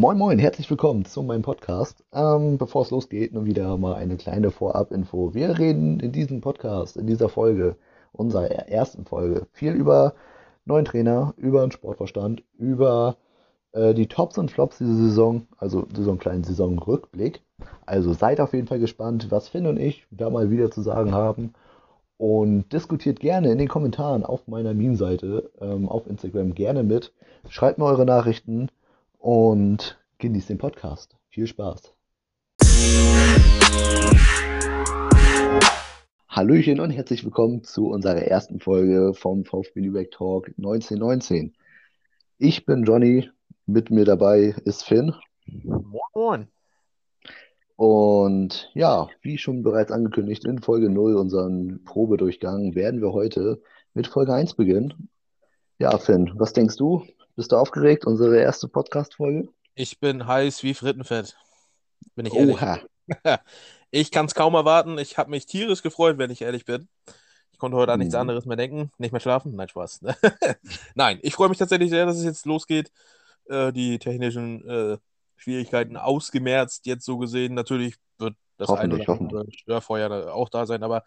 Moin Moin, herzlich willkommen zu meinem Podcast. Bevor es losgeht, nur wieder mal eine kleine Vorab-Info. Wir reden in diesem Podcast, in dieser Folge, unserer ersten Folge, viel über neuen Trainer, über den Sportverstand, über die Tops und Flops diese Saison, also so einen kleinen Saisonrückblick. Also seid auf jeden Fall gespannt, was Finn und ich da mal wieder zu sagen haben. Und diskutiert gerne in den Kommentaren auf meiner Meme-Seite, auf Instagram gerne mit. Schreibt mir eure Nachrichten. Und genießt den Podcast. Viel Spaß. Hallöchen und herzlich willkommen zu unserer ersten Folge vom VfB-BackTalk 1919. Ich bin Johnny, mit mir dabei ist Finn. Moin. Und ja, wie schon bereits angekündigt, in Folge 0, unseren Probedurchgang, werden wir heute mit Folge 1 beginnen. Ja, Finn, was denkst du? Bist du aufgeregt? Unsere erste Podcast-Folge? Ich bin heiß wie Frittenfett. Bin ich ehrlich. Oha. Ich kann es kaum erwarten. Ich habe mich tierisch gefreut, wenn ich ehrlich bin. Ich konnte heute an nichts anderes mehr denken. Nicht mehr schlafen? Nein, Spaß. Nein, ich freue mich tatsächlich sehr, dass es jetzt losgeht. Die technischen Schwierigkeiten ausgemerzt, jetzt so gesehen. Natürlich wird das eine oder andere Störfeuer auch da sein, aber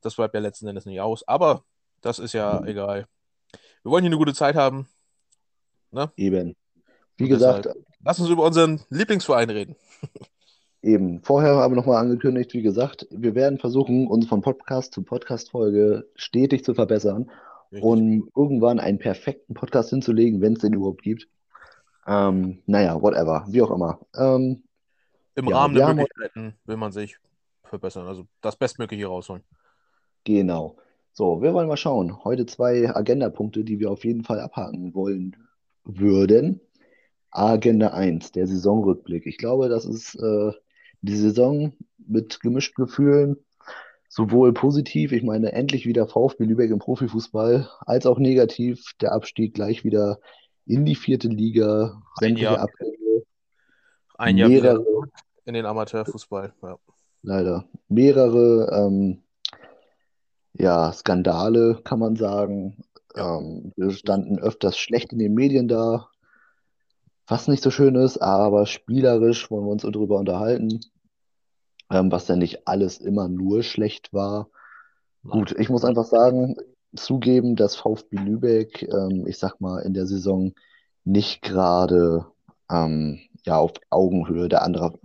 das bleibt ja letzten Endes nicht aus. Aber das ist ja egal. Wir wollen hier eine gute Zeit haben. Ne? Eben. Wie gesagt, lass uns über unseren Lieblingsverein reden. Eben. Vorher aber nochmal angekündigt, wie gesagt, wir werden versuchen, uns von Podcast zu Podcast-Folge stetig zu verbessern, richtig, und irgendwann einen perfekten Podcast hinzulegen, wenn es den überhaupt gibt. Naja, whatever, wie auch immer. Im Rahmen der Möglichkeiten will man sich verbessern, also das Bestmögliche rausholen. Genau. So, wir wollen mal schauen. Heute 2 Agenda-Punkte, die wir auf jeden Fall abhaken wollen würden. Agenda 1, der Saisonrückblick. Ich glaube, das ist die Saison mit gemischten Gefühlen, sowohl positiv, ich meine, endlich wieder VfB Lübeck im Profifußball, als auch negativ, der Abstieg gleich wieder in die 4. Liga, sämtliche Abgänge. Ein Jahr mehrere, in den Amateurfußball. Ja. Leider. Mehrere Skandale, kann man sagen. Ja. Wir standen öfters schlecht in den Medien da, was nicht so schön ist, aber spielerisch wollen wir uns darüber unterhalten, was denn nicht alles immer nur schlecht war. Nein. Gut, ich muss einfach zugeben, dass VfB Lübeck, ich sag mal, in der Saison nicht gerade auf Augenhöhe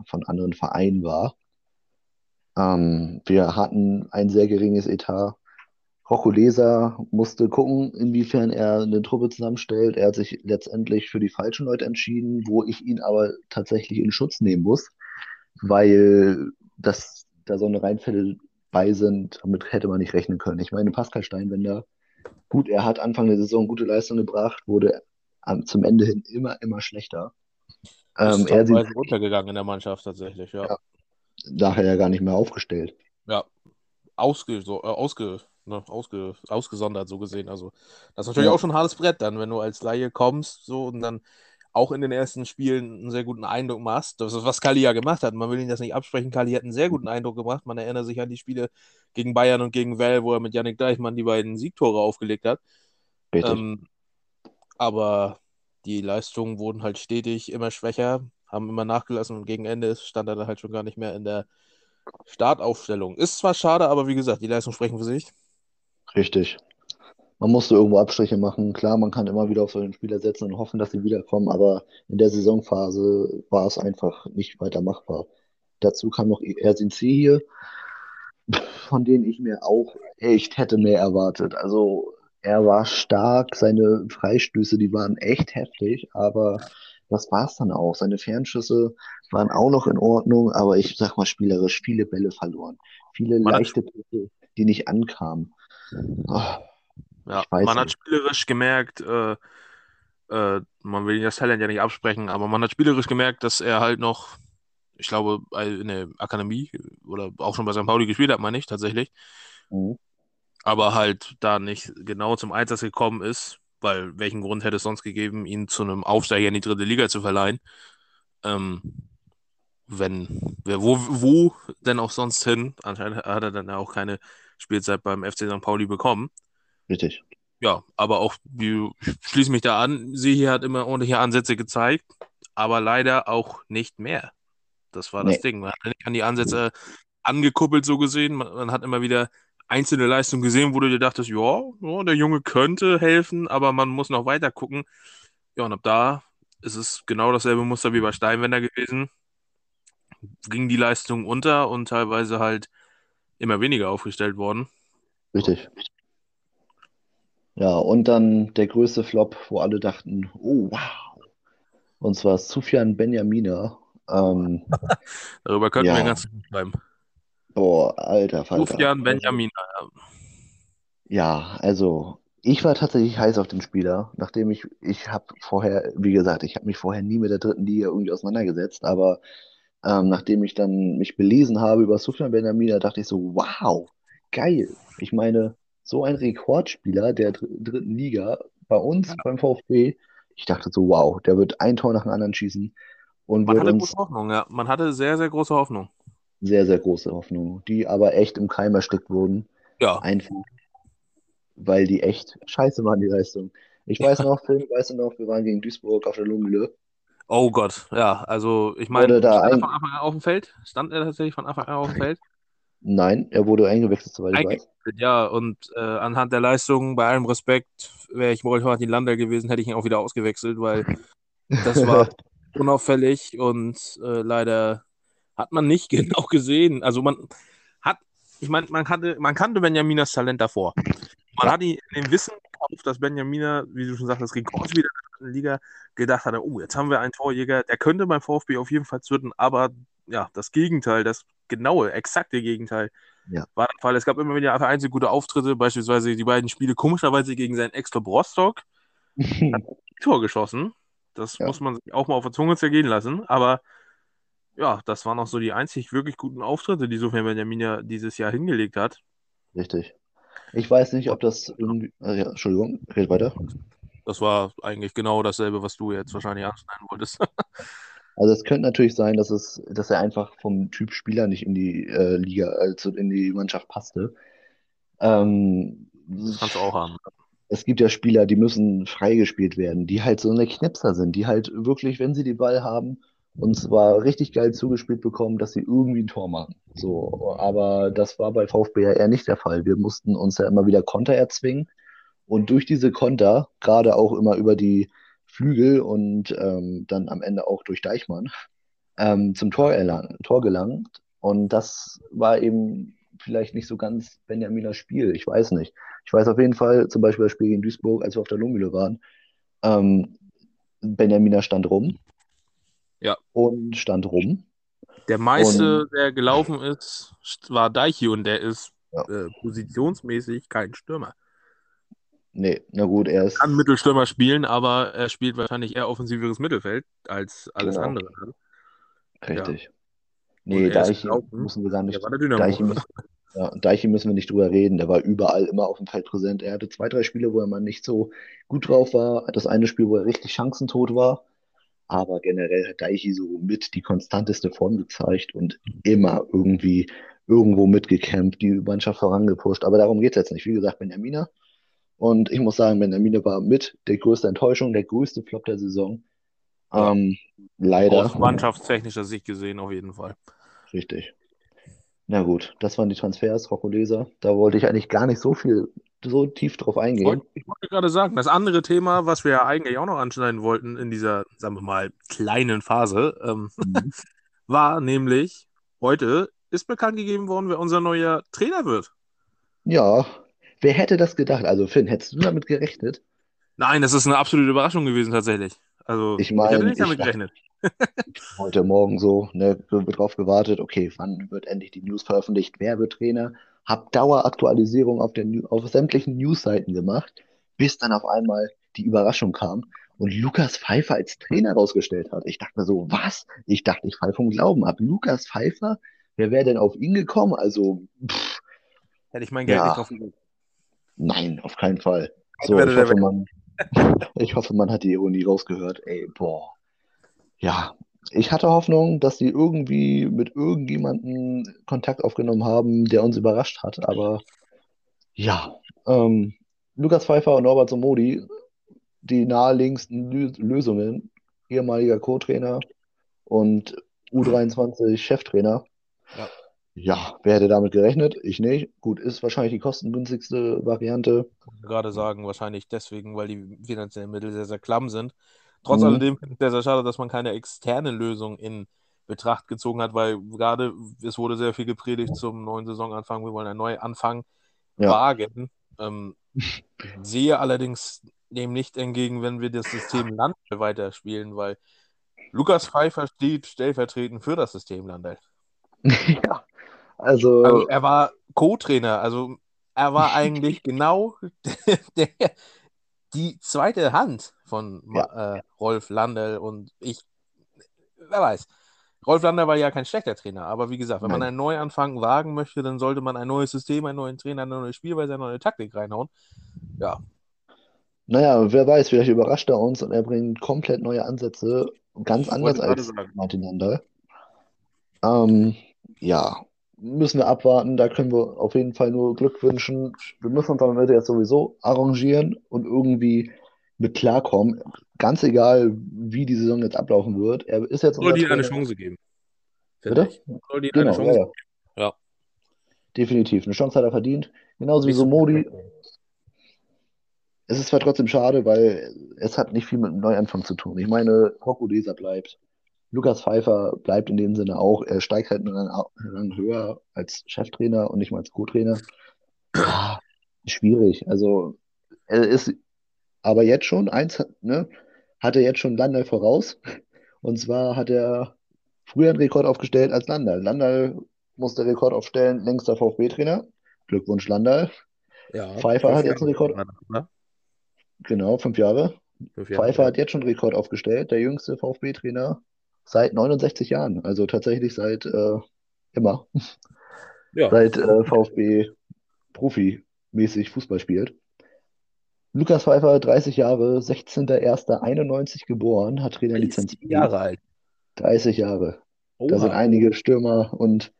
von anderen Vereinen war. Wir hatten ein sehr geringes Etat. Rocco Leser musste gucken, inwiefern er eine Truppe zusammenstellt. Er hat sich letztendlich für die falschen Leute entschieden, wo ich ihn aber tatsächlich in Schutz nehmen muss, weil das da so eine Reinfälle bei sind, damit hätte man nicht rechnen können. Ich meine, Pascal Steinwender, gut, er hat Anfang der Saison gute Leistung gebracht, wurde zum Ende hin immer schlechter. Ist er ist runtergegangen in der Mannschaft tatsächlich, ja. Nachher ja gar nicht mehr aufgestellt. Ja, ausgesondert so gesehen. Also das ist natürlich auch schon ein hartes Brett dann, wenn du als Laie kommst so und dann auch in den ersten Spielen einen sehr guten Eindruck machst. Das ist, was Kalli ja gemacht hat. Man will ihn das nicht absprechen. Kalli hat einen sehr guten Eindruck gemacht. Man erinnert sich an die Spiele gegen Bayern und gegen Well, wo er mit Yannick Deichmann die beiden Siegtore aufgelegt hat. Aber die Leistungen wurden halt stetig immer schwächer, haben immer nachgelassen und gegen Ende stand er dann halt schon gar nicht mehr in der Startaufstellung. Ist zwar schade, aber wie gesagt, die Leistungen sprechen für sich. Richtig. Man musste irgendwo Abstriche machen. Klar, man kann immer wieder auf solche Spieler setzen und hoffen, dass sie wiederkommen, aber in der Saisonphase war es einfach nicht weiter machbar. Dazu kam noch Ersin Zehir, von denen ich mir auch echt hätte mehr erwartet. Also er war stark, seine Freistöße, die waren echt heftig, aber das war es dann auch. Seine Fernschüsse waren auch noch in Ordnung, aber ich sag mal spielerisch viele Bälle verloren. Viele leichte Bälle, die nicht ankamen. Hat spielerisch gemerkt, man will das Talent ja nicht absprechen, aber man hat spielerisch gemerkt, dass er halt noch, ich glaube, in der Akademie oder auch schon bei St. Pauli gespielt hat, meine ich tatsächlich. Mhm. Aber halt da nicht genau zum Einsatz gekommen ist, weil welchen Grund hätte es sonst gegeben, ihn zu einem Aufsteiger in die 3. Liga zu verleihen? Wo denn auch sonst hin? Anscheinend hat er dann ja auch keine Spielzeit beim FC St. Pauli bekommen. Richtig. Ja, aber auch, ich schließe mich da an, Sehi hat immer ordentliche Ansätze gezeigt, aber leider auch nicht mehr. Das war das Ding. Man hat nicht an die Ansätze angekuppelt, so gesehen. Man hat immer wieder einzelne Leistungen gesehen, wo du dir dachtest, ja, der Junge könnte helfen, aber man muss noch weiter gucken. Ja, und ab da ist es genau dasselbe Muster wie bei Steinwender gewesen. Ging die Leistung unter und teilweise halt immer weniger aufgestellt worden. Richtig. Ja, und dann der größte Flop, wo alle dachten, oh, wow. Und zwar Sufyan Benamina. Darüber könnten wir ganz gut bleiben. Boah, alter Falter. Sufyan Benamina. Ja, also ich war tatsächlich heiß auf den Spieler, nachdem ich habe vorher, wie gesagt, ich habe mich vorher nie mit der dritten Liga irgendwie auseinandergesetzt, aber nachdem ich dann mich belesen habe über Sufyan Benamina, dachte ich so, wow, geil. Ich meine, so ein Rekordspieler der dritten Liga bei uns, beim VfB, ich dachte so, wow, der wird ein Tor nach dem anderen schießen. Und man hatte große Hoffnung, ja. Man hatte sehr, sehr große Hoffnung. Sehr, sehr große Hoffnung, die aber echt im Keim erstickt wurden. Ja. Einfach, weil die echt scheiße waren, die Leistung. Ich weiß noch, Finn, weißt du noch, wir waren gegen Duisburg auf der Lungenlö. Oh Gott, ja, also ich meine, stand er von Anfang an auf dem Feld? Stand er tatsächlich von Anfang an auf dem Feld? Nein, er wurde eingewechselt, soweit ich weiß. Ja, und anhand der Leistung, bei allem Respekt, wäre ich Rolf Landahl gewesen, hätte ich ihn auch wieder ausgewechselt, weil das war unauffällig und leider hat man nicht genau gesehen. Also man kannte Benjaminas Talent davor. Man hat ihn in dem Wissen gekauft, dass Benjamina, wie du schon sagst, das Rekord wieder in der Liga gedacht hatte, oh, jetzt haben wir einen Torjäger, der könnte beim VfB auf jeden Fall zünden, aber ja, das Gegenteil, das genaue, exakte Gegenteil war der Fall. Es gab immer wieder vereinzelt gute Auftritte, beispielsweise die beiden Spiele komischerweise gegen seinen Ex-Club Rostock. Hat ein Tor geschossen. Das muss man sich auch mal auf der Zunge zergehen lassen. Aber ja, das waren auch so die einzig wirklich guten Auftritte, die Sufyan Benamina dieses Jahr hingelegt hat. Richtig. Ich weiß nicht, ob das irgendwie... Ja, Entschuldigung, red weiter. Das war eigentlich genau dasselbe, was du jetzt wahrscheinlich anschneiden wolltest. Also es könnte natürlich sein, dass er einfach vom Typ Spieler nicht in die Liga, also in die Mannschaft passte. Das kannst du auch haben. Es gibt ja Spieler, die müssen freigespielt werden, die halt so eine Knipser sind, die halt wirklich, wenn sie den Ball haben, und zwar richtig geil zugespielt bekommen, dass sie irgendwie ein Tor machen. So, aber das war bei VfB ja eher nicht der Fall. Wir mussten uns ja immer wieder Konter erzwingen. Und durch diese Konter, gerade auch immer über die Flügel und dann am Ende auch durch Deichmann zum Tor gelangt. Und das war eben vielleicht nicht so ganz Benjaminers Spiel, ich weiß nicht. Ich weiß auf jeden Fall, zum Beispiel das Spiel gegen Duisburg, als wir auf der Lohmühle waren, Benjamina stand rum. Ja. Und stand rum. Der meiste, der gelaufen ist, war Deichi und der ist positionsmäßig kein Stürmer. Nee, na gut, er ist... Kann Mittelstürmer spielen, aber er spielt wahrscheinlich eher offensiveres Mittelfeld als alles andere. Richtig. Ja. Nee, Deichi müssen wir gar nicht... Deichi müssen wir nicht drüber reden. Der war überall immer auf dem Feld präsent. Er hatte 2, 3 Spiele, wo er mal nicht so gut drauf war. Das eine Spiel, wo er richtig chancentot war. Aber generell hat Deichi so mit die konstanteste Form gezeigt und immer irgendwie irgendwo mitgekämpft, die Mannschaft vorangepusht. Aber darum geht es jetzt nicht. Wie gesagt, Benamina. Und ich muss sagen, Benamina war mit der größte Enttäuschung, der größte Flop der Saison. Ja. Leider. Aus mannschaftstechnischer Sicht gesehen auf jeden Fall. Richtig. Na gut, das waren die Transfers, Rocco Leser. Da wollte ich eigentlich gar nicht so tief drauf eingehen. Ich wollte gerade sagen, das andere Thema, was wir ja eigentlich auch noch anschneiden wollten in dieser, sagen wir mal, kleinen Phase, war nämlich, heute ist bekannt gegeben worden, wer unser neuer Trainer wird. Ja, wer hätte das gedacht? Also Finn, hättest du damit gerechnet? Nein, das ist eine absolute Überraschung gewesen tatsächlich. Also ich hätte nicht damit gerechnet. Heute Morgen so, drauf gewartet, okay, wann wird endlich die News veröffentlicht, wer wird Trainer? Hab Daueraktualisierung auf sämtlichen Newsseiten gemacht, bis dann auf einmal die Überraschung kam und Lukas Pfeiffer als Trainer rausgestellt hat. Ich dachte mir so, was? Ich dachte, ich falle vom Glauben ab. Lukas Pfeiffer? Wer wäre denn auf ihn gekommen? Also, hätte ich mein Geld nicht drauf gegeben. Nein, auf keinen Fall. So, ich hoffe, man hat die Ironie rausgehört. Ey, boah. Ja, ich hatte Hoffnung, dass sie irgendwie mit irgendjemandem Kontakt aufgenommen haben, der uns überrascht hat, aber ja, Lukas Pfeiffer und Norbert Somodi, die naheliegendsten Lösungen, ehemaliger Co-Trainer und U23-Cheftrainer. Ja. Ja, wer hätte damit gerechnet? Ich nicht. Gut, ist wahrscheinlich die kostengünstigste Variante. Ich wollte gerade sagen, wahrscheinlich deswegen, weil die finanziellen Mittel sehr, sehr klamm sind. Trotz alledem finde ich sehr, sehr schade, dass man keine externe Lösung in Betracht gezogen hat, weil gerade es wurde sehr viel gepredigt zum neuen Saisonanfang. Wir wollen einen Neuanfang wagen. Sehe allerdings dem nicht entgegen, wenn wir das System Landahl weiterspielen, weil Lukas Pfeiffer steht stellvertretend für das System Landahl. Ja. Also er war Co-Trainer, also er war eigentlich genau die zweite Hand von Rolf Landahl und wer weiß. Rolf Landahl war ja kein schlechter Trainer, aber wie gesagt, wenn man einen Neuanfang wagen möchte, dann sollte man ein neues System, einen neuen Trainer, eine neue Spielweise, eine neue Taktik reinhauen. Ja. Naja, wer weiß, vielleicht überrascht er uns und er bringt komplett neue Ansätze, ganz anders als Martin Landahl. Ja, müssen wir abwarten, da können wir auf jeden Fall nur Glück wünschen. Wir müssen uns damit jetzt sowieso arrangieren und irgendwie mit klarkommen. Ganz egal, wie die Saison jetzt ablaufen wird. Er ist jetzt soll dir eine Chance geben. Bitte? Soll dir eine Chance geben. Ja. Definitiv, eine Chance hat er verdient. Genauso wie Somodi. Es ist zwar trotzdem schade, weil es hat nicht viel mit einem Neuanfang zu tun. Ich meine, Rocco Leser bleibt. Lukas Pfeiffer bleibt in dem Sinne auch, er steigt halt dann höher als Cheftrainer und nicht mal als Co-Trainer. Ja, schwierig. Also er ist aber jetzt schon, hat er jetzt schon Landahl voraus. Und zwar hat er früher einen Rekord aufgestellt als Landahl. Landahl musste Rekord aufstellen, längster VfB-Trainer. Glückwunsch, Landahl. Ja, Pfeiffer hat jetzt einen Rekord. Ne? Genau, 5 Jahre. 5 Jahre. Pfeiffer hat jetzt schon einen Rekord aufgestellt, der jüngste VfB-Trainer. Seit 69 Jahren, also tatsächlich seit immer. Ja. Seit VfB profimäßig Fußball spielt. Lukas Pfeiffer, 30 Jahre, 16.01.91 geboren, hat Trainerlizenz. 30 Jahre alt. 30 Jahre. Oha. Da sind einige Stürmer und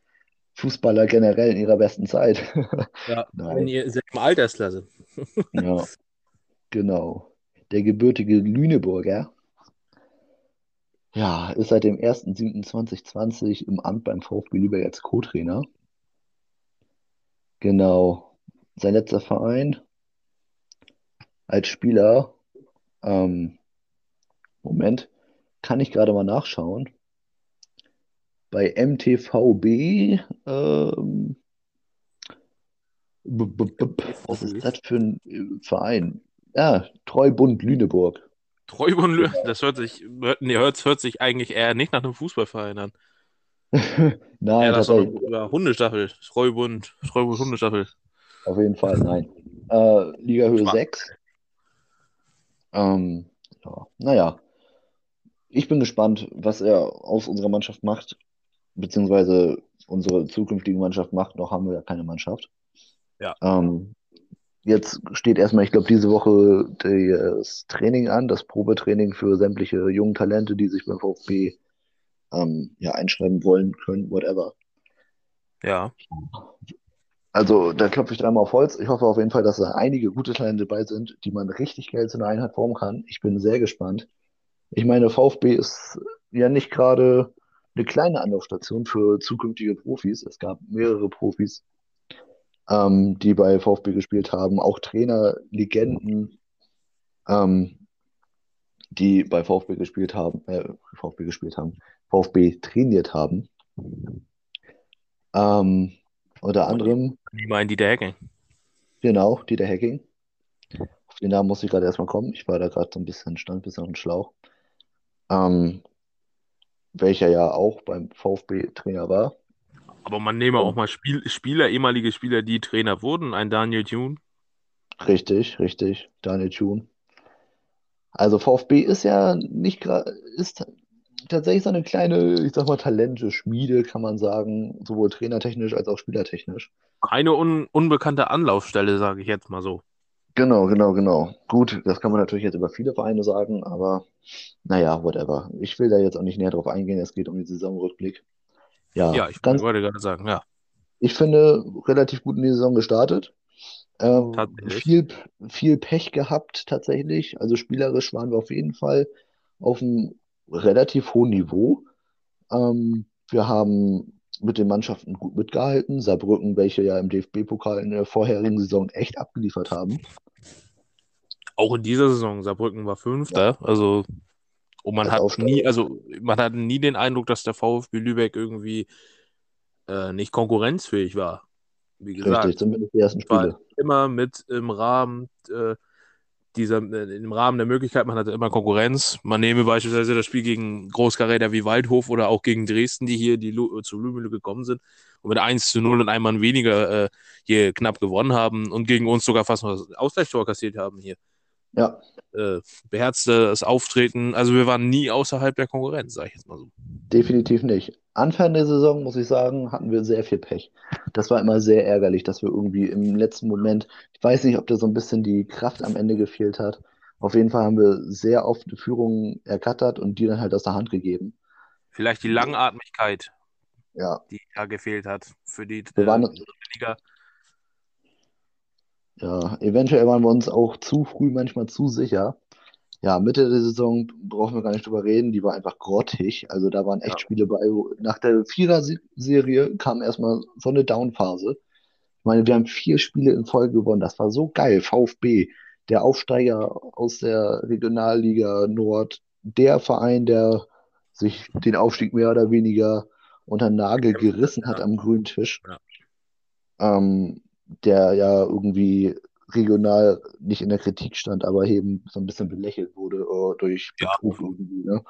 Fußballer generell in ihrer besten Zeit. Ja, in derselben Altersklasse. Ja, genau. Der gebürtige Lüneburger. Ja, ist seit dem 1.7.2020 im Amt beim VfB Lübeck als Co-Trainer. Genau. Sein letzter Verein als Spieler. Moment, kann ich gerade mal nachschauen. Bei MTVB. Was ist das für ein Verein? Ja, Treubund Lüneburg. Treubund Lübeck, das hört sich eigentlich eher nicht nach einem Fußballverein an. Nein, ja, das ist eine Hundestaffel. Treubund Hundestaffel. Auf jeden Fall, nein. Ligahöhe 6. Naja. Ich bin gespannt, was er aus unserer Mannschaft macht, beziehungsweise unsere zukünftige Mannschaft macht. Noch haben wir ja keine Mannschaft. Ja. Jetzt steht erstmal, ich glaube, diese Woche das Training an, das Probetraining für sämtliche jungen Talente, die sich beim VfB einschreiben wollen, können, whatever. Ja. Also, da klopfe ich dreimal auf Holz. Ich hoffe auf jeden Fall, dass da einige gute Talente dabei sind, die man richtig geil zu einer Einheit formen kann. Ich bin sehr gespannt. Ich meine, VfB ist ja nicht gerade eine kleine Anlaufstation für zukünftige Profis. Es gab mehrere Profis, die bei VfB gespielt haben, auch Trainer, Legenden, die bei VfB gespielt haben, VfB trainiert haben. Unter anderem. Ich meine Dieter Hecking. Genau, Dieter Hecking. Auf den Namen musste ich gerade erstmal kommen. Ich war da gerade so ein bisschen, stand ein bisschen auf dem Schlauch. Welcher ja auch beim VfB Trainer war. Aber man nehme auch mal Spieler, ehemalige Spieler, die Trainer wurden. Ein Daniel Thune. Richtig. Daniel Thune. Also VfB ist ja nicht gerade, ist tatsächlich so eine kleine, ich sag mal, Talente-Schmiede, kann man sagen. Sowohl trainertechnisch als auch spielertechnisch. Keine unbekannte Anlaufstelle, sage ich jetzt mal so. Genau. Gut, das kann man natürlich jetzt über viele Vereine sagen, aber naja, whatever. Ich will da jetzt auch nicht näher drauf eingehen. Es geht um den Saisonrückblick. Ja, ich wollte gerade sagen, ja. Ich finde, relativ gut in die Saison gestartet. Viel Pech gehabt tatsächlich. Also spielerisch waren wir auf jeden Fall auf dem relativ hohen Niveau. Wir haben mit den Mannschaften gut mitgehalten. Saarbrücken, welche ja im DFB-Pokal in der vorherigen Saison echt abgeliefert haben. Auch in dieser Saison. Saarbrücken war Fünfter. Ja. Also, und man hat nie den Eindruck, dass der VfB Lübeck irgendwie nicht konkurrenzfähig war. Wie gesagt, richtig, zumindest die ersten Spiele. War immer mit im Rahmen im Rahmen der Möglichkeit, man hatte immer Konkurrenz. Man nehme beispielsweise das Spiel gegen Großkaräter wie Waldhof oder auch gegen Dresden, die hier zu Lübeck gekommen sind und mit 1:0 und einem Mann weniger hier knapp gewonnen haben und gegen uns sogar fast noch das Ausgleichstor kassiert haben hier. Ja. Beherztes Auftreten. Also wir waren nie außerhalb der Konkurrenz, sage ich jetzt mal so. Definitiv nicht. Anfang der Saison, muss ich sagen, hatten wir sehr viel Pech. Das war immer sehr ärgerlich, dass wir irgendwie im letzten Moment, ich weiß nicht, ob da so ein bisschen die Kraft am Ende gefehlt hat. Auf jeden Fall haben wir sehr oft Führungen ergattert und die dann halt aus der Hand gegeben. Vielleicht die Langatmigkeit, die da gefehlt hat für die Liga. Ja, eventuell waren wir uns auch zu früh manchmal zu sicher. Ja, Mitte der Saison brauchen wir gar nicht drüber reden, die war einfach grottig. Also da waren echt Spiele bei. Nach der Vierer-Serie kam erstmal so eine Down-Phase. Ich meine, wir haben 4 Spiele in Folge gewonnen. Das war so geil. VfB, der Aufsteiger aus der Regionalliga Nord, der Verein, der sich den Aufstieg mehr oder weniger unter Nagel gerissen hat am grünen Tisch. Ja. Der ja irgendwie regional nicht in der Kritik stand, aber eben so ein bisschen belächelt wurde durch Betrug irgendwie. Ne?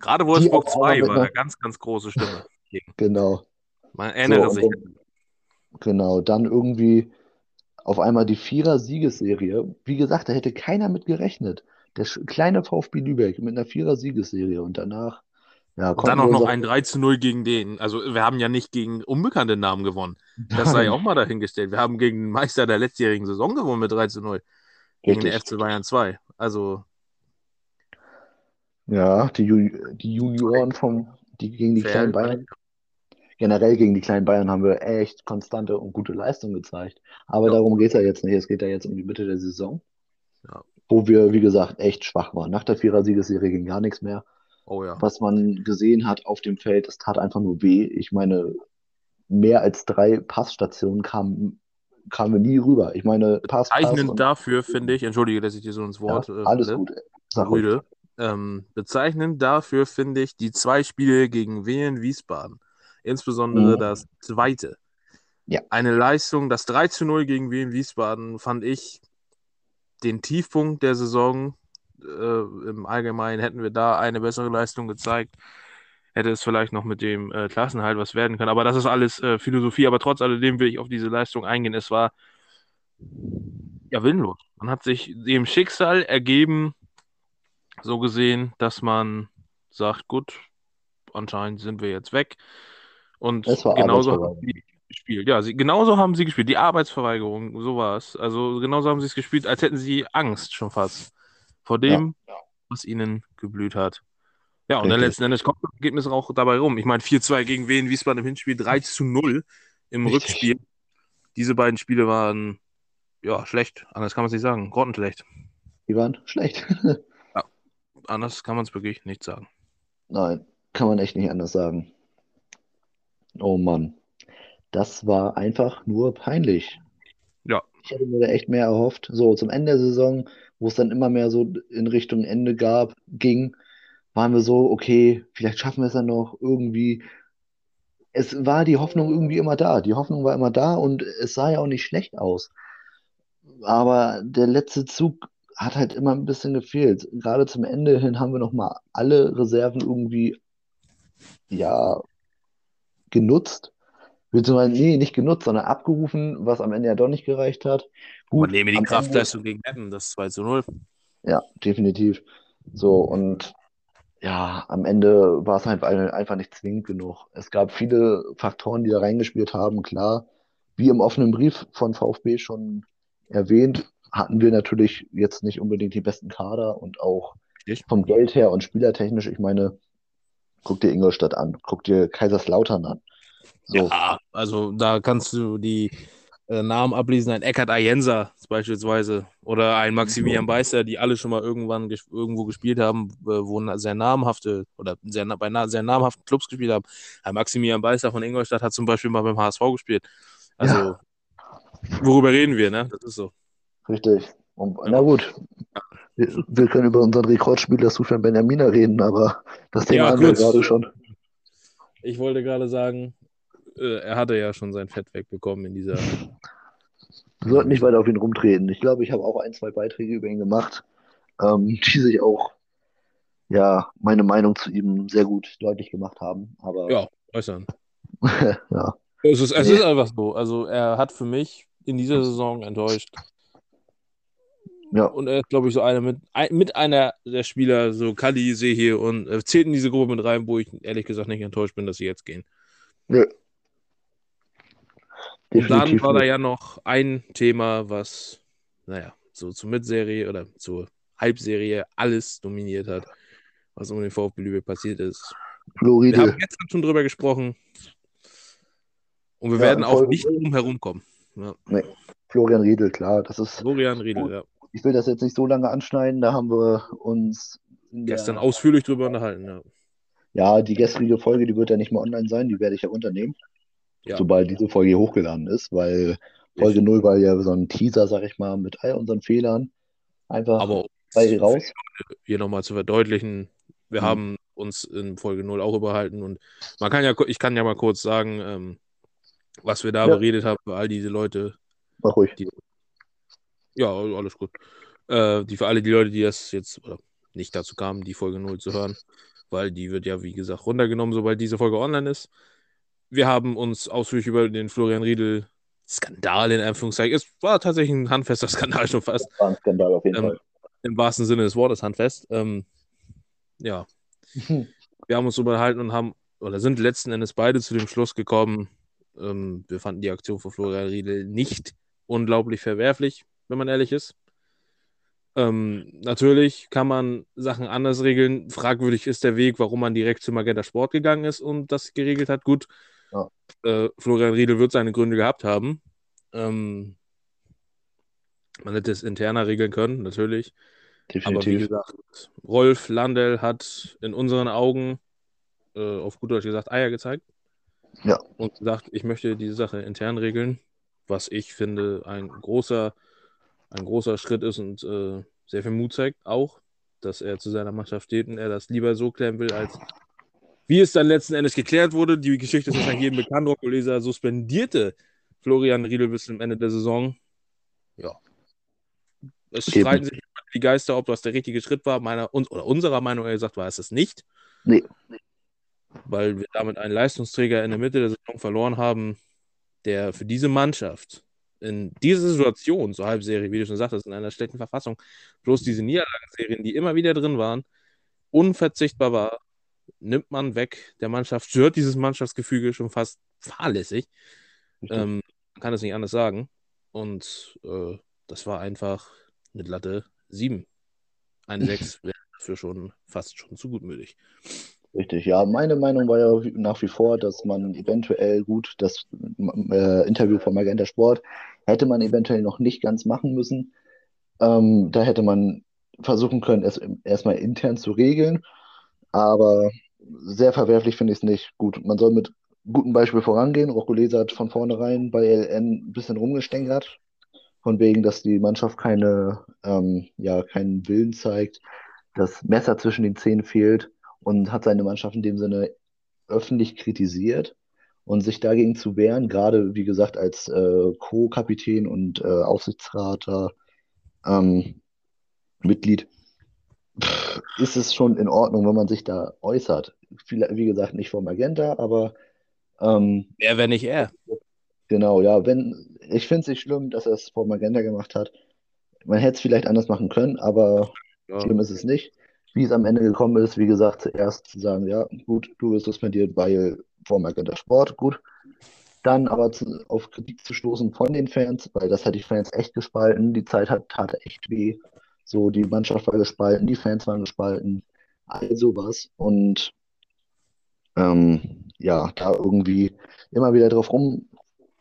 Gerade Wolfsburg 2 war eine ganz, ganz große Stimme. Genau. Man erinnere sich. Genau, dann irgendwie auf einmal die 4er-Siegesserie. Wie gesagt, da hätte keiner mit gerechnet. Der kleine VfB Lübeck mit einer 4er-Siegesserie und danach und dann auch noch ein 3:0 gegen den. Also wir haben ja nicht gegen unbekannte Namen gewonnen. Das sei auch mal dahingestellt. Wir haben gegen den Meister der letztjährigen Saison gewonnen mit 3:0. Gegen den FC Bayern 2. Also ja, die Junioren gegen die kleinen Bayern. Generell gegen die kleinen Bayern haben wir echt konstante und gute Leistung gezeigt. Aber darum geht es ja jetzt nicht. Es geht ja jetzt um die Mitte der Saison. Ja. Wo wir, wie gesagt, echt schwach waren. Nach der 4er-Siegesserie ging gar nichts mehr. Oh ja. Was man gesehen hat auf dem Feld, es tat einfach nur weh. Ich meine, mehr als 3 Passstationen kamen wir nie rüber. Ich meine, bezeichnend dafür finde ich, entschuldige, dass ich dir so ins Wort rüde. Bezeichnend dafür finde ich die 2 Spiele gegen Wehen Wiesbaden. Insbesondere das zweite. Ja. Eine Leistung, das 3:0 gegen Wehen Wiesbaden fand ich den Tiefpunkt der Saison. Im Allgemeinen hätten wir da eine bessere Leistung gezeigt, hätte es vielleicht noch mit dem Klassenhalt was werden können. Aber das ist alles Philosophie. Aber trotz alledem will ich auf diese Leistung eingehen. Es war ja willenlos. Man hat sich dem Schicksal ergeben, so gesehen, dass man sagt, gut, anscheinend sind wir jetzt weg. Und genauso haben die gespielt. Ja, genauso haben sie gespielt. Die Arbeitsverweigerung, so war es. Also genauso haben sie es gespielt, als hätten sie Angst schon fast. Vor dem, was ihnen geblüht hat. Ja, und dann letzten Endes kommt das Ergebnis auch dabei rum. Ich meine, 4:2 gegen Wehen Wiesbaden im Hinspiel, 3:0 im Rückspiel. Diese beiden Spiele waren, schlecht. Anders kann man es nicht sagen. Grottenschlecht. Die waren schlecht. Ja, anders kann man es wirklich nicht sagen. Nein, kann man echt nicht anders sagen. Oh Mann. Das war einfach nur peinlich. Ja. Ich hätte mir da echt mehr erhofft. So, zum Ende der Saison, wo es dann immer mehr so in Richtung Ende ging, waren wir so, okay, vielleicht schaffen wir es dann noch irgendwie. Es war die Hoffnung irgendwie immer da. Die Hoffnung war immer da und es sah ja auch nicht schlecht aus. Aber der letzte Zug hat halt immer ein bisschen gefehlt. Gerade zum Ende hin haben wir nochmal alle Reserven irgendwie, genutzt. Nicht genutzt, sondern abgerufen, was am Ende ja doch nicht gereicht hat. Gut, man nehme die Kraftleistung gegen Meppen, das 2:0. Ja, definitiv. So, und am Ende war es halt einfach nicht zwingend genug. Es gab viele Faktoren, die da reingespielt haben. Klar, wie im offenen Brief von VfB schon erwähnt, hatten wir natürlich jetzt nicht unbedingt die besten Kader und auch vom Geld her und spielertechnisch. Ich meine, guck dir Ingolstadt an, guck dir Kaiserslautern an. So. Ja, also da kannst du die Namen ablesen, ein Eckart Ayensa beispielsweise oder ein Maximilian Beister, die alle schon mal irgendwann irgendwo gespielt haben, wo sehr namhaften Clubs gespielt haben. Ein Maximilian Beister von Ingolstadt hat zum Beispiel mal beim HSV gespielt. Also, ja. Worüber reden wir, ne? Das ist so. Richtig. Und, ja. Na gut, wir können über unseren Rekordspieler Sufyan Benamina reden, aber das Thema hatten wir gerade schon. Ich wollte gerade sagen, er hatte ja schon sein Fett wegbekommen in dieser... Wir sollten nicht weiter auf ihn rumtreten. Ich glaube, ich habe auch 1, 2 Beiträge über ihn gemacht, die sich auch meine Meinung zu ihm sehr gut deutlich gemacht haben. Aber äußern. Ja. Es ist einfach so. Also er hat für mich in dieser Saison enttäuscht. Ja. Und er ist, glaube ich, so einer mit einer der Spieler, so Kali, Sehir und zählt in diese Gruppe mit rein, wo ich ehrlich gesagt nicht enttäuscht bin, dass sie jetzt gehen. Nö. Und dann war da ja noch ein Thema, was, so zur Mitserie oder zur Halbserie alles dominiert hat, was um den VfB Lübeck passiert ist. Wir haben gestern schon drüber gesprochen und wir werden auch nicht drum herumkommen. Ja. Nee. Florian Riedel, klar. Das ist Florian Riedel, gut. Ja. Ich will das jetzt nicht so lange anschneiden, da haben wir uns gestern ausführlich drüber unterhalten. Ja. Ja, die gestrige Folge, die wird ja nicht mehr online sein, die werde ich ja unternehmen, sobald diese Folge hier hochgeladen ist, weil Folge 0 war ja so ein Teaser, sag ich mal, mit all unseren Fehlern einfach raus. Hier nochmal zu verdeutlichen, wir haben uns in Folge 0 auch überhalten und ich kann ja mal kurz sagen, was wir da beredet haben, für all diese Leute. Mach ruhig. Alles gut. Für alle die Leute, die das jetzt oder nicht dazu kamen, die Folge 0 zu hören, weil die wird ja, wie gesagt, runtergenommen, sobald diese Folge online ist. Wir haben uns ausführlich über den Florian Riedel-Skandal in Anführungszeichen, es war tatsächlich ein handfester Skandal schon fast. Das war ein Skandal auf jeden Fall. Im wahrsten Sinne des Wortes handfest. Wir haben uns unterhalten und sind letzten Endes beide zu dem Schluss gekommen, wir fanden die Aktion von Florian Riedel nicht unglaublich verwerflich, wenn man ehrlich ist. Natürlich kann man Sachen anders regeln. Fragwürdig ist der Weg, warum man direkt zu Magenta Sport gegangen ist und das geregelt hat. Gut, Florian Riedel wird seine Gründe gehabt haben. Man hätte es interner regeln können, natürlich. Definitiv. Aber wie gesagt, Rolf Landahl hat in unseren Augen auf gut Deutsch gesagt Eier gezeigt. Ja. Und gesagt, ich möchte diese Sache intern regeln, was ich finde ein großer Schritt ist und sehr viel Mut zeigt auch, dass er zu seiner Mannschaft steht und er das lieber so klären will, als wie es dann letzten Endes geklärt wurde. Die Geschichte ist wahrscheinlich jedem bekannt. Rocco Leser suspendierte Florian Riedel bis zum Ende der Saison. Ja. Es streiten sich die Geister, ob das der richtige Schritt war. Unserer Meinung eher gesagt war es das nicht. Nee. Weil wir damit einen Leistungsträger in der Mitte der Saison verloren haben, der für diese Mannschaft in dieser Situation, zur Halbserie, wie du schon sagtest, in einer schlechten Verfassung, bloß diese Niederlagenserien, die immer wieder drin waren, unverzichtbar war, nimmt man weg der Mannschaft, stört dieses Mannschaftsgefüge schon fast fahrlässig. Kann es nicht anders sagen. Und das war einfach mit Latte 7. Ein 6 wäre dafür schon fast schon zu gutmütig. Richtig, ja. Meine Meinung war ja nach wie vor, dass man eventuell das Interview von Magenta Sport hätte man eventuell noch nicht ganz machen müssen. Da hätte man versuchen können, es erstmal intern zu regeln. Aber sehr verwerflich finde ich es nicht. Gut, man soll mit gutem Beispiel vorangehen. Rocco Leser hat von vornherein bei LN ein bisschen rumgestänkert. Von wegen, dass die Mannschaft keinen Willen zeigt, das Messer zwischen den Zähnen fehlt. Und hat seine Mannschaft in dem Sinne öffentlich kritisiert und sich dagegen zu wehren, gerade wie gesagt als Co-Kapitän und Aufsichtsrater Mitglied, ist es schon in Ordnung, wenn man sich da äußert. Wie gesagt, nicht vom Magenta, aber wer, wenn nicht er? Genau, ja. Ich finde es nicht schlimm, dass er es vom Magenta gemacht hat. Man hätte es vielleicht anders machen können, aber schlimm ist es nicht. Wie es am Ende gekommen ist, wie gesagt, zuerst zu sagen, ja, gut, du wirst suspendiert, weil vor Magenta Sport, gut. Dann aber auf Kritik zu stoßen von den Fans, weil das hat die Fans echt gespalten. Die Zeit tat echt weh. So, die Mannschaft war gespalten, die Fans waren gespalten, all sowas. Und da irgendwie immer wieder drauf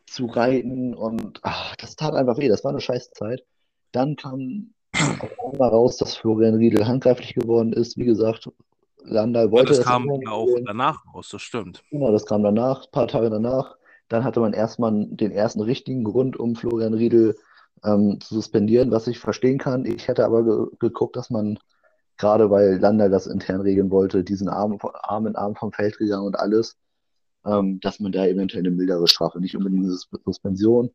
zu reiten und das tat einfach weh, das war eine Scheißzeit. Dann kam auch mal raus, dass Florian Riedel handgreiflich geworden ist, wie gesagt, Landahl wollte das kam ja auch danach raus, das stimmt. Genau, das kam danach, ein paar Tage danach. Dann hatte man erstmal den ersten richtigen Grund, um Florian Riedel zu suspendieren, was ich verstehen kann. Ich hätte aber geguckt, dass man, gerade weil Landahl das intern regeln wollte, diesen Arm in Arm vom Feld gegangen und alles, dass man da eventuell eine mildere Strafe, nicht unbedingt eine Suspension,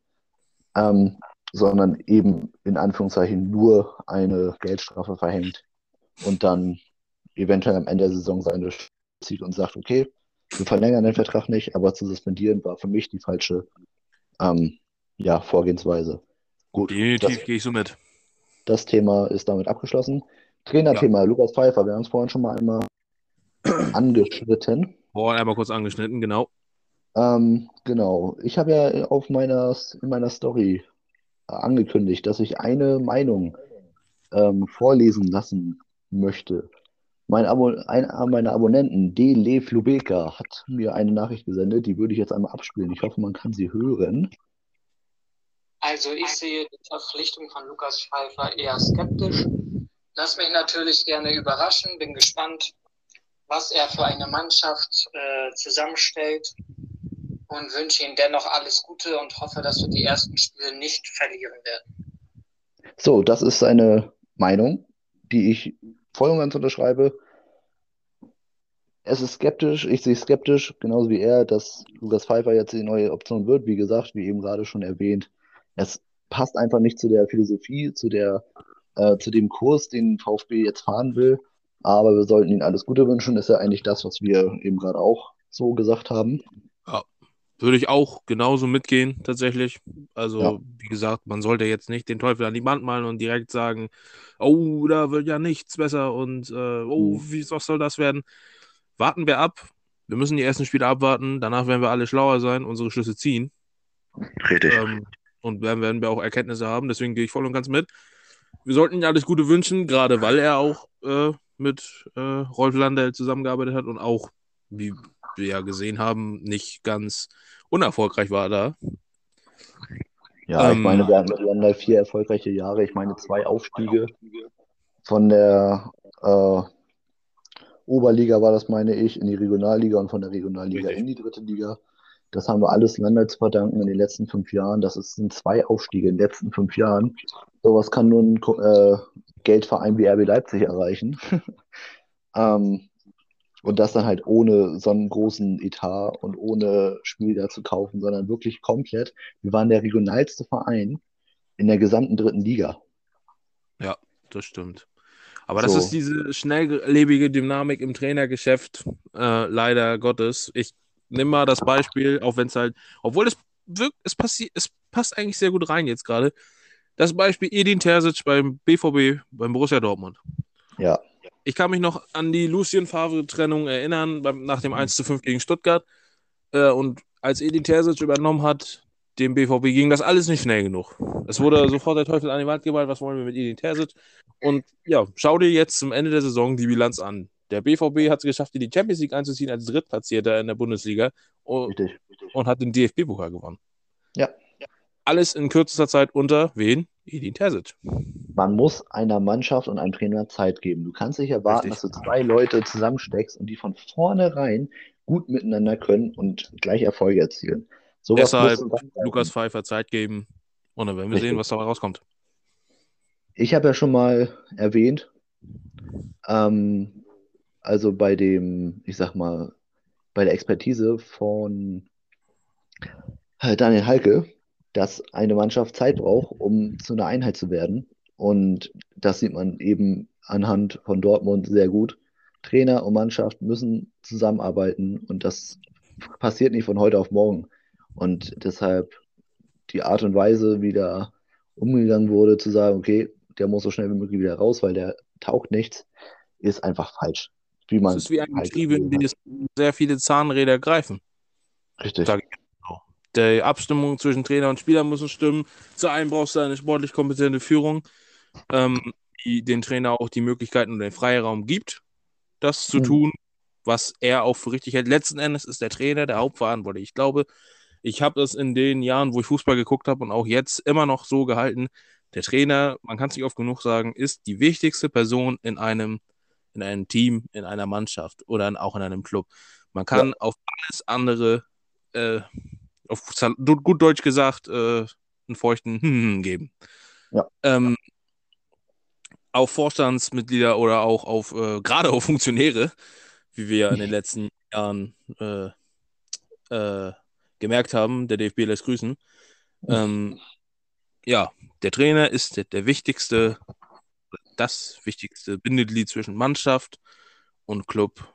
sondern eben in Anführungszeichen nur eine Geldstrafe verhängt und dann eventuell am Ende der Saison seine zieht und sagt, okay, wir verlängern den Vertrag nicht, aber zu suspendieren war für mich die falsche Vorgehensweise. Gut, definitiv gehe ich so mit. Das Thema ist damit abgeschlossen. Trainerthema, ja. Lukas Pfeiffer, wir haben es vorhin schon mal einmal angeschnitten. Genau. Genau, ich habe ja in meiner Story angekündigt, dass ich eine Meinung vorlesen lassen möchte. Einer meiner Abonnenten, Dele Flubeka, hat mir eine Nachricht gesendet, die würde ich jetzt einmal abspielen. Ich hoffe, man kann sie hören. Also ich sehe die Verpflichtung von Lukas Pfeiffer eher skeptisch. Lass mich natürlich gerne überraschen, bin gespannt, was er für eine Mannschaft zusammenstellt und wünsche ihm dennoch alles Gute und hoffe, dass wir die ersten Spiele nicht verlieren werden. So, das ist seine Meinung, die ich voll und ganz unterschreibe. Es ist skeptisch, ich sehe skeptisch, genauso wie er, dass Lukas Pfeiffer jetzt die neue Option wird. Wie gesagt, wie eben gerade schon erwähnt, es passt einfach nicht zu der Philosophie, zu dem Kurs, den VfB jetzt fahren will. Aber wir sollten ihm alles Gute wünschen. Das ist ja eigentlich das, was wir eben gerade auch so gesagt haben. Ja, würde ich auch genauso mitgehen, tatsächlich. Also, Wie gesagt, man sollte jetzt nicht den Teufel an die Wand malen und direkt sagen, oh, da wird ja nichts besser und was soll das werden? Warten wir ab. Wir müssen die ersten Spiele abwarten. Danach werden wir alle schlauer sein, unsere Schlüsse ziehen. Richtig. Und dann werden wir auch Erkenntnisse haben. Deswegen gehe ich voll und ganz mit. Wir sollten ihm alles Gute wünschen, gerade weil er auch mit Rolf Landahl zusammengearbeitet hat und auch, wie wir ja gesehen haben, nicht ganz unerfolgreich war da. Ja, ich meine, wir hatten mit Landahl 4 erfolgreiche Jahre. Ich meine, 2 Aufstiege von der Oberliga war das, meine ich, in die Regionalliga und von der Regionalliga in die dritte Liga. Das haben wir alles Landahl zu verdanken in den letzten 5 Jahren. Das sind 2 Aufstiege in den letzten 5 Jahren. Sowas kann nur ein Geldverein wie RB Leipzig erreichen. Und das dann halt ohne so einen großen Etat und ohne Spieler zu kaufen, sondern wirklich komplett. Wir waren der regionalste Verein in der gesamten dritten Liga. Ja, das stimmt. Aber so. Das ist diese schnelllebige Dynamik im Trainergeschäft, leider Gottes. Ich nimm mal das Beispiel, auch wenn es halt, obwohl es passt eigentlich sehr gut rein jetzt gerade. Das Beispiel Edin Terzic beim BVB, beim Borussia Dortmund. Ja. Ich kann mich noch an die Lucien Favre-Trennung erinnern, nach dem 1:5 gegen Stuttgart. Und als Edin Terzic übernommen hat, dem BVB ging das alles nicht schnell genug. Es wurde sofort der Teufel an die Wand gemalt, was wollen wir mit Edin Terzic? Und ja, schau dir jetzt zum Ende der Saison die Bilanz an. Der BVB hat es geschafft, in die Champions League einzuziehen als Drittplatzierter in der Bundesliga und hat den DFB-Pokal gewonnen. Ja. Alles in kürzester Zeit unter wen? Edin Terzic. Man muss einer Mannschaft und einem Trainer Zeit geben. Du kannst nicht erwarten, Richtig. Dass du 2 Leute zusammensteckst und die von vornherein gut miteinander können und gleich Erfolge erzielen. So Deshalb Lukas Pfeiffer Zeit geben und dann werden wir sehen, was dabei rauskommt. Ich habe ja schon mal erwähnt, also bei dem, ich sag mal, bei der Expertise von Daniel Halke, dass eine Mannschaft Zeit braucht, um zu einer Einheit zu werden. Und das sieht man eben anhand von Dortmund sehr gut. Trainer und Mannschaft müssen zusammenarbeiten und das passiert nicht von heute auf morgen. Und deshalb die Art und Weise, wie da umgegangen wurde, zu sagen, okay, der muss so schnell wie möglich wieder raus, weil der taugt nichts, ist einfach falsch. Das ist wie ein Getriebe, in dem sehr viele Zahnräder greifen. Richtig. Die Abstimmung zwischen Trainer und Spieler müssen stimmen. Zu einem brauchst du eine sportlich kompetente Führung, die den Trainer auch die Möglichkeiten und den Freiraum gibt, das zu tun, was er auch für richtig hält. Letzten Endes ist der Trainer der Hauptverantwortliche. Ich glaube, Ich habe das in den Jahren, wo ich Fußball geguckt habe und auch jetzt immer noch so gehalten, der Trainer, man kann es nicht oft genug sagen, ist die wichtigste Person in einem Team, in einer Mannschaft oder auch in einem Club. Man kann auf alles andere, auf gut Deutsch gesagt, einen feuchten geben. Ja. Auf Vorstandsmitglieder oder auch gerade auf Funktionäre, wie wir in den letzten Jahren gemerkt haben, der DFB lässt grüßen. Der Trainer ist der wichtigste, das wichtigste Bindeglied zwischen Mannschaft und Club,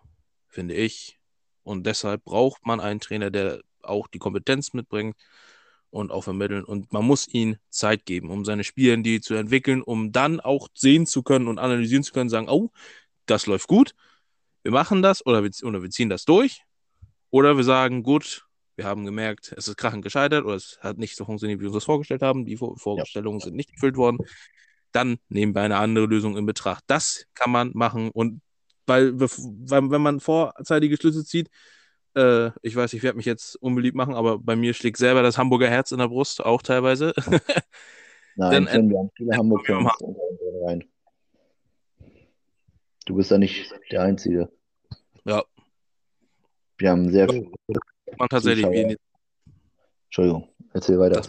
finde ich. Und deshalb braucht man einen Trainer, der auch die Kompetenz mitbringt und auch vermitteln. Und man muss ihm Zeit geben, um seine Spielidee zu entwickeln, um dann auch sehen zu können und analysieren zu können, sagen, oh, das läuft gut, wir machen das oder wir ziehen das durch. Oder wir sagen, gut, wir haben gemerkt, es ist krachend gescheitert oder es hat nicht so funktioniert, wie wir uns das vorgestellt haben. Die Vorstellungen sind nicht erfüllt worden. Dann nehmen wir eine andere Lösung in Betracht. Das kann man machen. Und weil wenn man vorzeitige Schlüsse zieht, ich weiß, ich werde mich jetzt unbeliebt machen, aber bei mir schlägt selber das Hamburger Herz in der Brust, auch teilweise. Nein, wir haben viele Hamburger rein. Du bist ja nicht der Einzige. Ja. Wir haben sehr viele. Man tatsächlich wenig. Entschuldigung, erzähl weiter.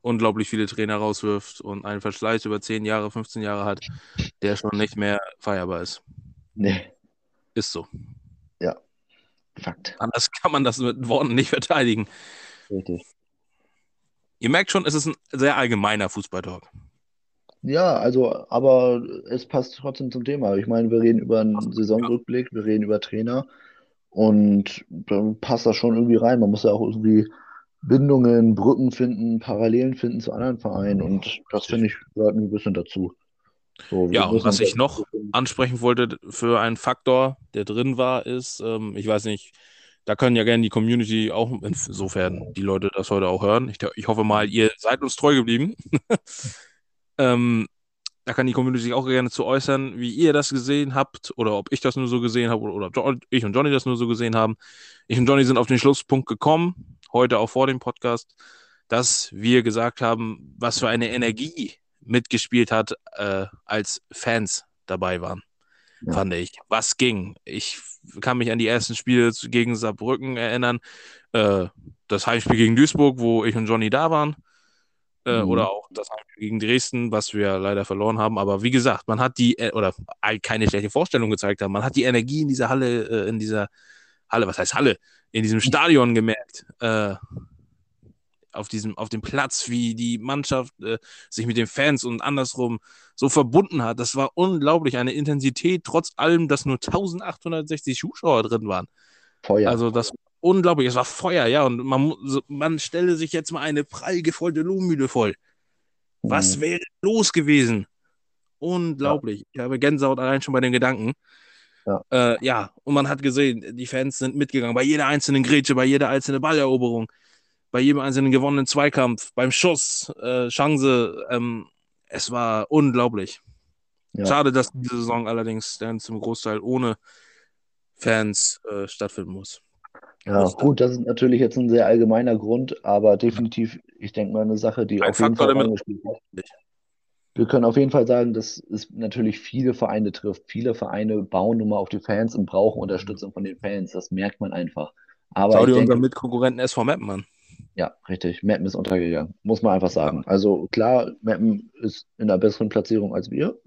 Unglaublich viele Trainer rauswirft und einen Verschleiß über 10 Jahre, 15 Jahre hat, der schon nicht mehr feierbar ist. Nee. Ist so. Ja. Fakt. Anders kann man das mit Worten nicht verteidigen. Richtig. Ihr merkt schon, es ist ein sehr allgemeiner Fußballtalk. Ja, also, aber es passt trotzdem zum Thema. Ich meine, wir reden über einen Saisonrückblick, wir reden über Trainer und dann passt das schon irgendwie rein. Man muss ja auch irgendwie Bindungen, Brücken finden, Parallelen finden zu anderen Vereinen und das, finde ich, gehört ein bisschen dazu. So, ja, und was ich noch ansprechen wollte für einen Faktor, der drin war, ist, ich weiß nicht, da können ja gerne die Community auch, insofern die Leute das heute auch hören, ich hoffe mal, ihr seid uns treu geblieben, da kann die Community sich auch gerne zu äußern, wie ihr das gesehen habt oder ob ich das nur so gesehen habe oder ich und Johnny das nur so gesehen haben. Ich und Johnny sind auf den Schlusspunkt gekommen, heute auch vor dem Podcast, dass wir gesagt haben, was für eine Energie mitgespielt hat, als Fans dabei waren, fand ich. Was ging? Ich kann mich an die ersten Spiele gegen Saarbrücken erinnern, das Heimspiel gegen Duisburg, wo ich und Johnny da waren, oder auch das Heimspiel gegen Dresden, was wir leider verloren haben, aber wie gesagt, man hat keine schlechte Vorstellung gezeigt haben, man hat die Energie in dieser Halle, was heißt Halle? In diesem Stadion gemerkt, auf dem Platz, wie die Mannschaft sich mit den Fans und andersrum so verbunden hat. Das war unglaublich, eine Intensität, trotz allem, dass nur 1860 Zuschauer drin waren. Feuer. Also das war unglaublich, es war Feuer, ja, und man stelle sich jetzt mal eine prall gefüllte Lohmühle voll. Was wäre los gewesen? Unglaublich. Ja. Ich habe Gänsehaut allein schon bei den Gedanken. Ja. Und man hat gesehen, die Fans sind mitgegangen, bei jeder einzelnen Grätsche, bei jeder einzelnen Balleroberung, bei jedem einzelnen gewonnenen Zweikampf, beim Schuss, Chance, es war unglaublich. Ja. Schade, dass diese Saison allerdings dann zum Großteil ohne Fans stattfinden muss. Ja, gut, das ist natürlich jetzt ein sehr allgemeiner Grund, aber definitiv, ich denke mal, eine Sache, die auf jeden Fall angespielt hat. Wir können auf jeden Fall sagen, dass es natürlich viele Vereine trifft. Viele Vereine bauen nun mal auf die Fans und brauchen Unterstützung von den Fans. Das merkt man einfach. Aber schau dir unseren Mitkonkurrenten SV Meppen an. Ja, richtig. Meppen ist untergegangen, muss man einfach sagen. Also klar, Meppen ist in einer besseren Platzierung als wir,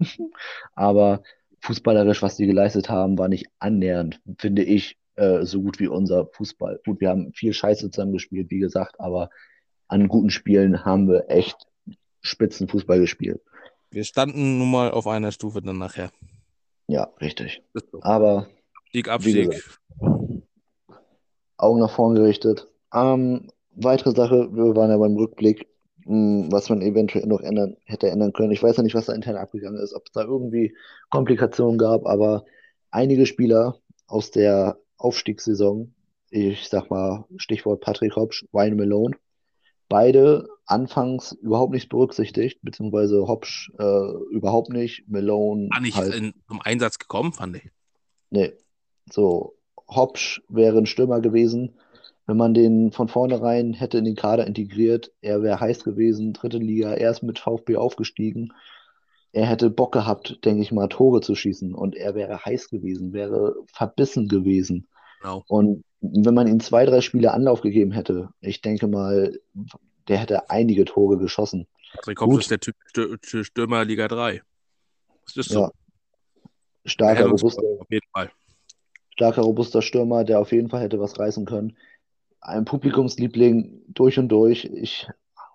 aber fußballerisch, was die geleistet haben, war nicht annähernd, finde ich, so gut wie unser Fußball. Gut, wir haben viel Scheiße zusammen gespielt, wie gesagt, aber an guten Spielen haben wir echt Spitzenfußball gespielt. Wir standen nun mal auf einer Stufe dann nachher. Ja, richtig. Aber Sieg, Abstieg. Gesagt, Augen nach vorn gerichtet. Weitere Sache, wir waren ja beim Rückblick, was man eventuell noch hätte ändern können. Ich weiß ja nicht, was da intern abgegangen ist, ob es da irgendwie Komplikationen gab, aber einige Spieler aus der Aufstiegssaison, ich sag mal Stichwort Patrick Hobsch, Ryan Malone, beide anfangs überhaupt nicht berücksichtigt, beziehungsweise Hobsch überhaupt nicht, Malone war nicht halt zum Einsatz gekommen, fand ich. Nee, so Hobsch wäre ein Stürmer gewesen, Wenn man den von vornherein hätte in den Kader integriert, er wäre heiß gewesen, dritte Liga, er ist mit VfB aufgestiegen. Er hätte Bock gehabt, denke ich mal, Tore zu schießen. Und er wäre heiß gewesen, wäre verbissen gewesen. Genau. Und wenn man ihm 2, 3 Spiele Anlauf gegeben hätte, ich denke mal, der hätte einige Tore geschossen. Rekopf ist der Typ Stürmer Liga 3. Das ist so. Ja. Starker, robuster Stürmer, der auf jeden Fall hätte was reißen können. Ein Publikumsliebling durch und durch. Ich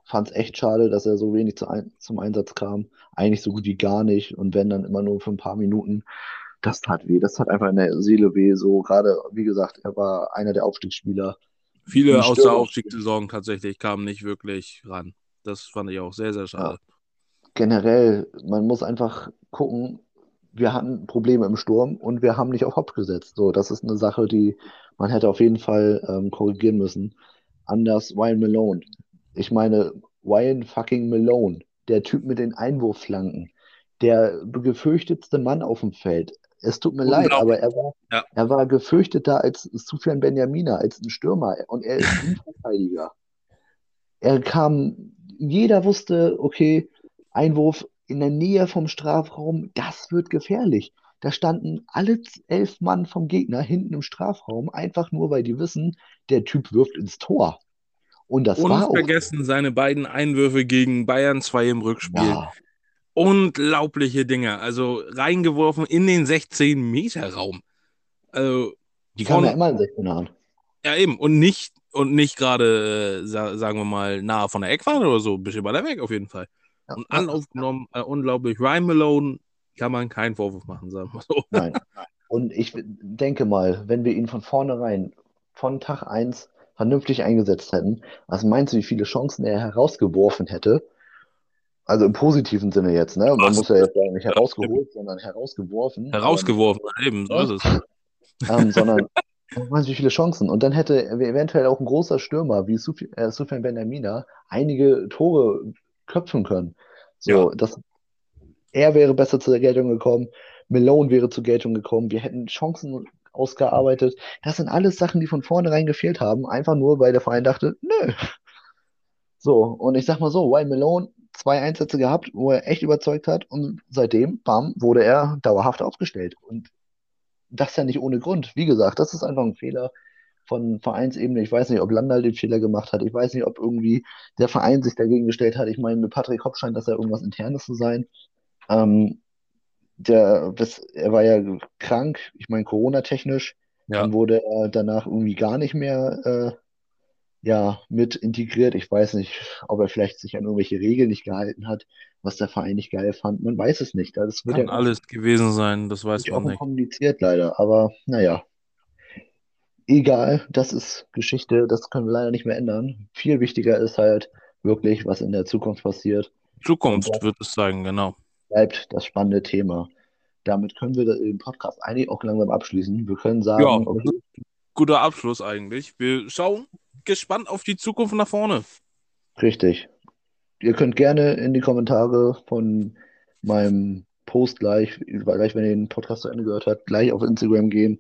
fand es echt schade, dass er so wenig zum Einsatz kam. Eigentlich so gut wie gar nicht. Und wenn, dann immer nur für ein paar Minuten. Das tat weh. Das tat einfach in der Seele weh. So gerade, wie gesagt, er war einer der Aufstiegsspieler. Viele aus der Aufstiegssaison tatsächlich kamen nicht wirklich ran. Das fand ich auch sehr, sehr schade. Ja. Generell, man muss einfach gucken, wir hatten Probleme im Sturm und wir haben nicht auf Hopf gesetzt. So, das ist eine Sache, die man hätte auf jeden Fall korrigieren müssen. Anders Ryan Malone. Ich meine, Ryan fucking Malone, der Typ mit den Einwurfflanken, der gefürchtetste Mann auf dem Feld. Es tut mir leid, aber er war gefürchteter als Sufyan Benamina, als ein Stürmer. Und er ist ein Verteidiger. Jeder wusste, okay, Einwurf in der Nähe vom Strafraum, das wird gefährlich. Da standen alle 11 Mann vom Gegner hinten im Strafraum, einfach nur, weil die wissen, der Typ wirft ins Tor. Und das war auch... vergessen seine beiden Einwürfe gegen Bayern 2 im Rückspiel. Ja. Unglaubliche Dinger. Also reingeworfen in den 16-Meter-Raum. Also, die kamen ja immer in 16 an. Ja, eben. Und nicht gerade, sagen wir mal, nahe von der Eckfahne oder so. Ein bisschen weiter weg auf jeden Fall. Ja. Und anaufgenommen, unglaublich. Ryan Malone kann man keinen Vorwurf machen, sagen wir so. Nein. Und ich denke mal, wenn wir ihn von vornherein, von Tag 1 vernünftig eingesetzt hätten, was meinst du, wie viele Chancen er herausgeworfen hätte? Also im positiven Sinne jetzt, ne? Man muss ja jetzt sagen, nicht herausgeholt, sondern herausgeworfen. Herausgeworfen, eben, so ist es. Sondern, man weiß, wie viele Chancen. Und dann hätte eventuell auch ein großer Stürmer wie Sufyan Benamina einige Tore köpfen können. So, ja. Er wäre besser zur Geltung gekommen, Malone wäre zur Geltung gekommen, wir hätten Chancen ausgearbeitet. Das sind alles Sachen, die von vornherein gefehlt haben, einfach nur, weil der Verein dachte, nö. So, und ich sag mal so, Ryan Malone 2 Einsätze gehabt, wo er echt überzeugt hat und seitdem, bam, wurde er dauerhaft aufgestellt. Und das ja nicht ohne Grund. Wie gesagt, das ist einfach ein Fehler von Vereinsebene. Ich weiß nicht, ob Landahl den Fehler gemacht hat. Ich weiß nicht, ob irgendwie der Verein sich dagegen gestellt hat. Ich meine, mit Patrick Hobsch scheint das ja irgendwas Internes zu sein. Er war ja krank, ich meine Corona-technisch. Ja. Dann wurde er danach irgendwie gar nicht mehr mit integriert. Ich weiß nicht, ob er vielleicht sich an irgendwelche Regeln nicht gehalten hat, was der Verein nicht geil fand. Man weiß es nicht. Das wird kann ja alles gewesen sein, das weiß man nicht. Auch kompliziert leider, aber naja. Egal, das ist Geschichte, das können wir leider nicht mehr ändern. Viel wichtiger ist halt wirklich, was in der Zukunft passiert. Zukunft wird es zeigen, genau. Bleibt das spannende Thema. Damit können wir den Podcast eigentlich auch langsam abschließen. Wir können sagen... Ja, okay, guter Abschluss eigentlich. Wir schauen gespannt auf die Zukunft nach vorne. Richtig. Ihr könnt gerne in die Kommentare von meinem Post gleich, wenn ihr den Podcast zu Ende gehört habt, gleich auf Instagram gehen,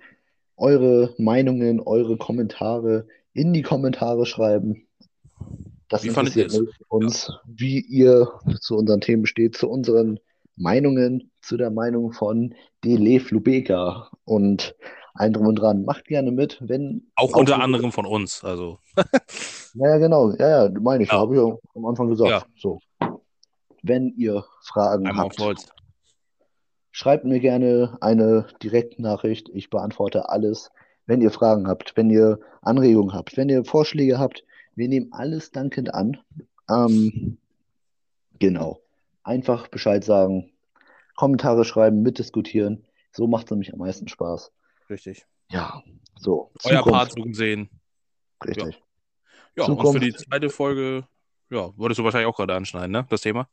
eure Meinungen, eure Kommentare in die Kommentare schreiben. Das interessiert uns, wie ihr zu unseren Themen steht, zu unseren Meinungen, zu der Meinung von Dele Flubeka und ein Drum und Dran. Macht gerne mit, wenn... Auch unter anderem von uns, also... Naja, genau. Ja, meine ich. Ja. Habe ich ja am Anfang gesagt. Ja. So. Wenn ihr Fragen habt, schreibt mir gerne eine Direktnachricht. Ich beantworte alles. Wenn ihr Fragen habt, wenn ihr Anregungen habt, wenn ihr Vorschläge habt, wir nehmen alles dankend an. Genau. Einfach Bescheid sagen, Kommentare schreiben, mitdiskutieren. So macht es nämlich am meisten Spaß. Richtig. Ja, so. Euer Part sehen. Richtig. Ja, und für die zweite Folge, würdest du wahrscheinlich auch gerade anschneiden, ne? Das Thema?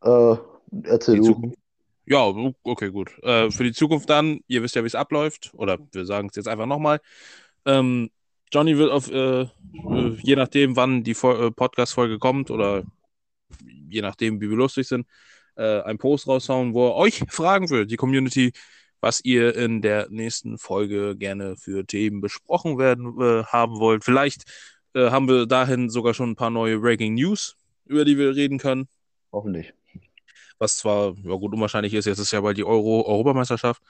Erzähl du. Ja, okay, gut. Für die Zukunft dann, ihr wisst ja, wie es abläuft, oder wir sagen es jetzt einfach nochmal. Johnny wird auf, je nachdem, wann die Podcast-Folge kommt, oder je nachdem, wie wir lustig sind, einen Post raushauen, wo er euch fragen wird, die Community was ihr in der nächsten Folge gerne für Themen besprochen werden haben wollt. Vielleicht haben wir dahin sogar schon ein paar neue Breaking News, über die wir reden können. Hoffentlich. Was zwar unwahrscheinlich ist, jetzt ist ja bald die Europameisterschaft.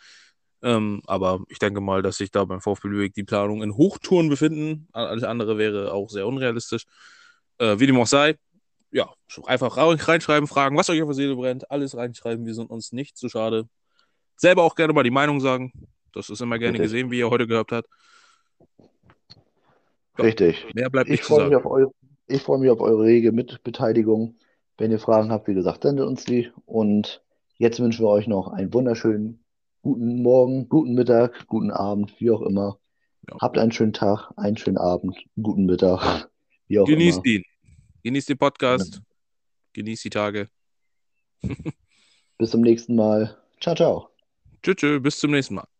Aber ich denke mal, dass sich da beim VfB Lübeck die Planung in Hochtouren befinden. Alles andere wäre auch sehr unrealistisch. Wie dem auch sei, ja, einfach reinschreiben, fragen, was euch auf der Seele brennt. Alles reinschreiben, wir sind uns nicht zu schade. Selber auch gerne mal die Meinung sagen. Das ist immer gerne gesehen, wie ihr heute gehabt habt. Ja, richtig. Mehr bleibt nicht zu sagen. Ich freue mich auf eure rege Mitbeteiligung. Wenn ihr Fragen habt, wie gesagt, sendet uns die. Und jetzt wünschen wir euch noch einen wunderschönen guten Morgen, guten Mittag, guten Abend, wie auch immer. Ja. Habt einen schönen Tag, einen schönen Abend, guten Mittag, wie auch Genießt immer. Genießt ihn. Genießt den Podcast. Ja. Genießt die Tage. Bis zum nächsten Mal. Ciao, ciao. Tschüss, bis zum nächsten Mal.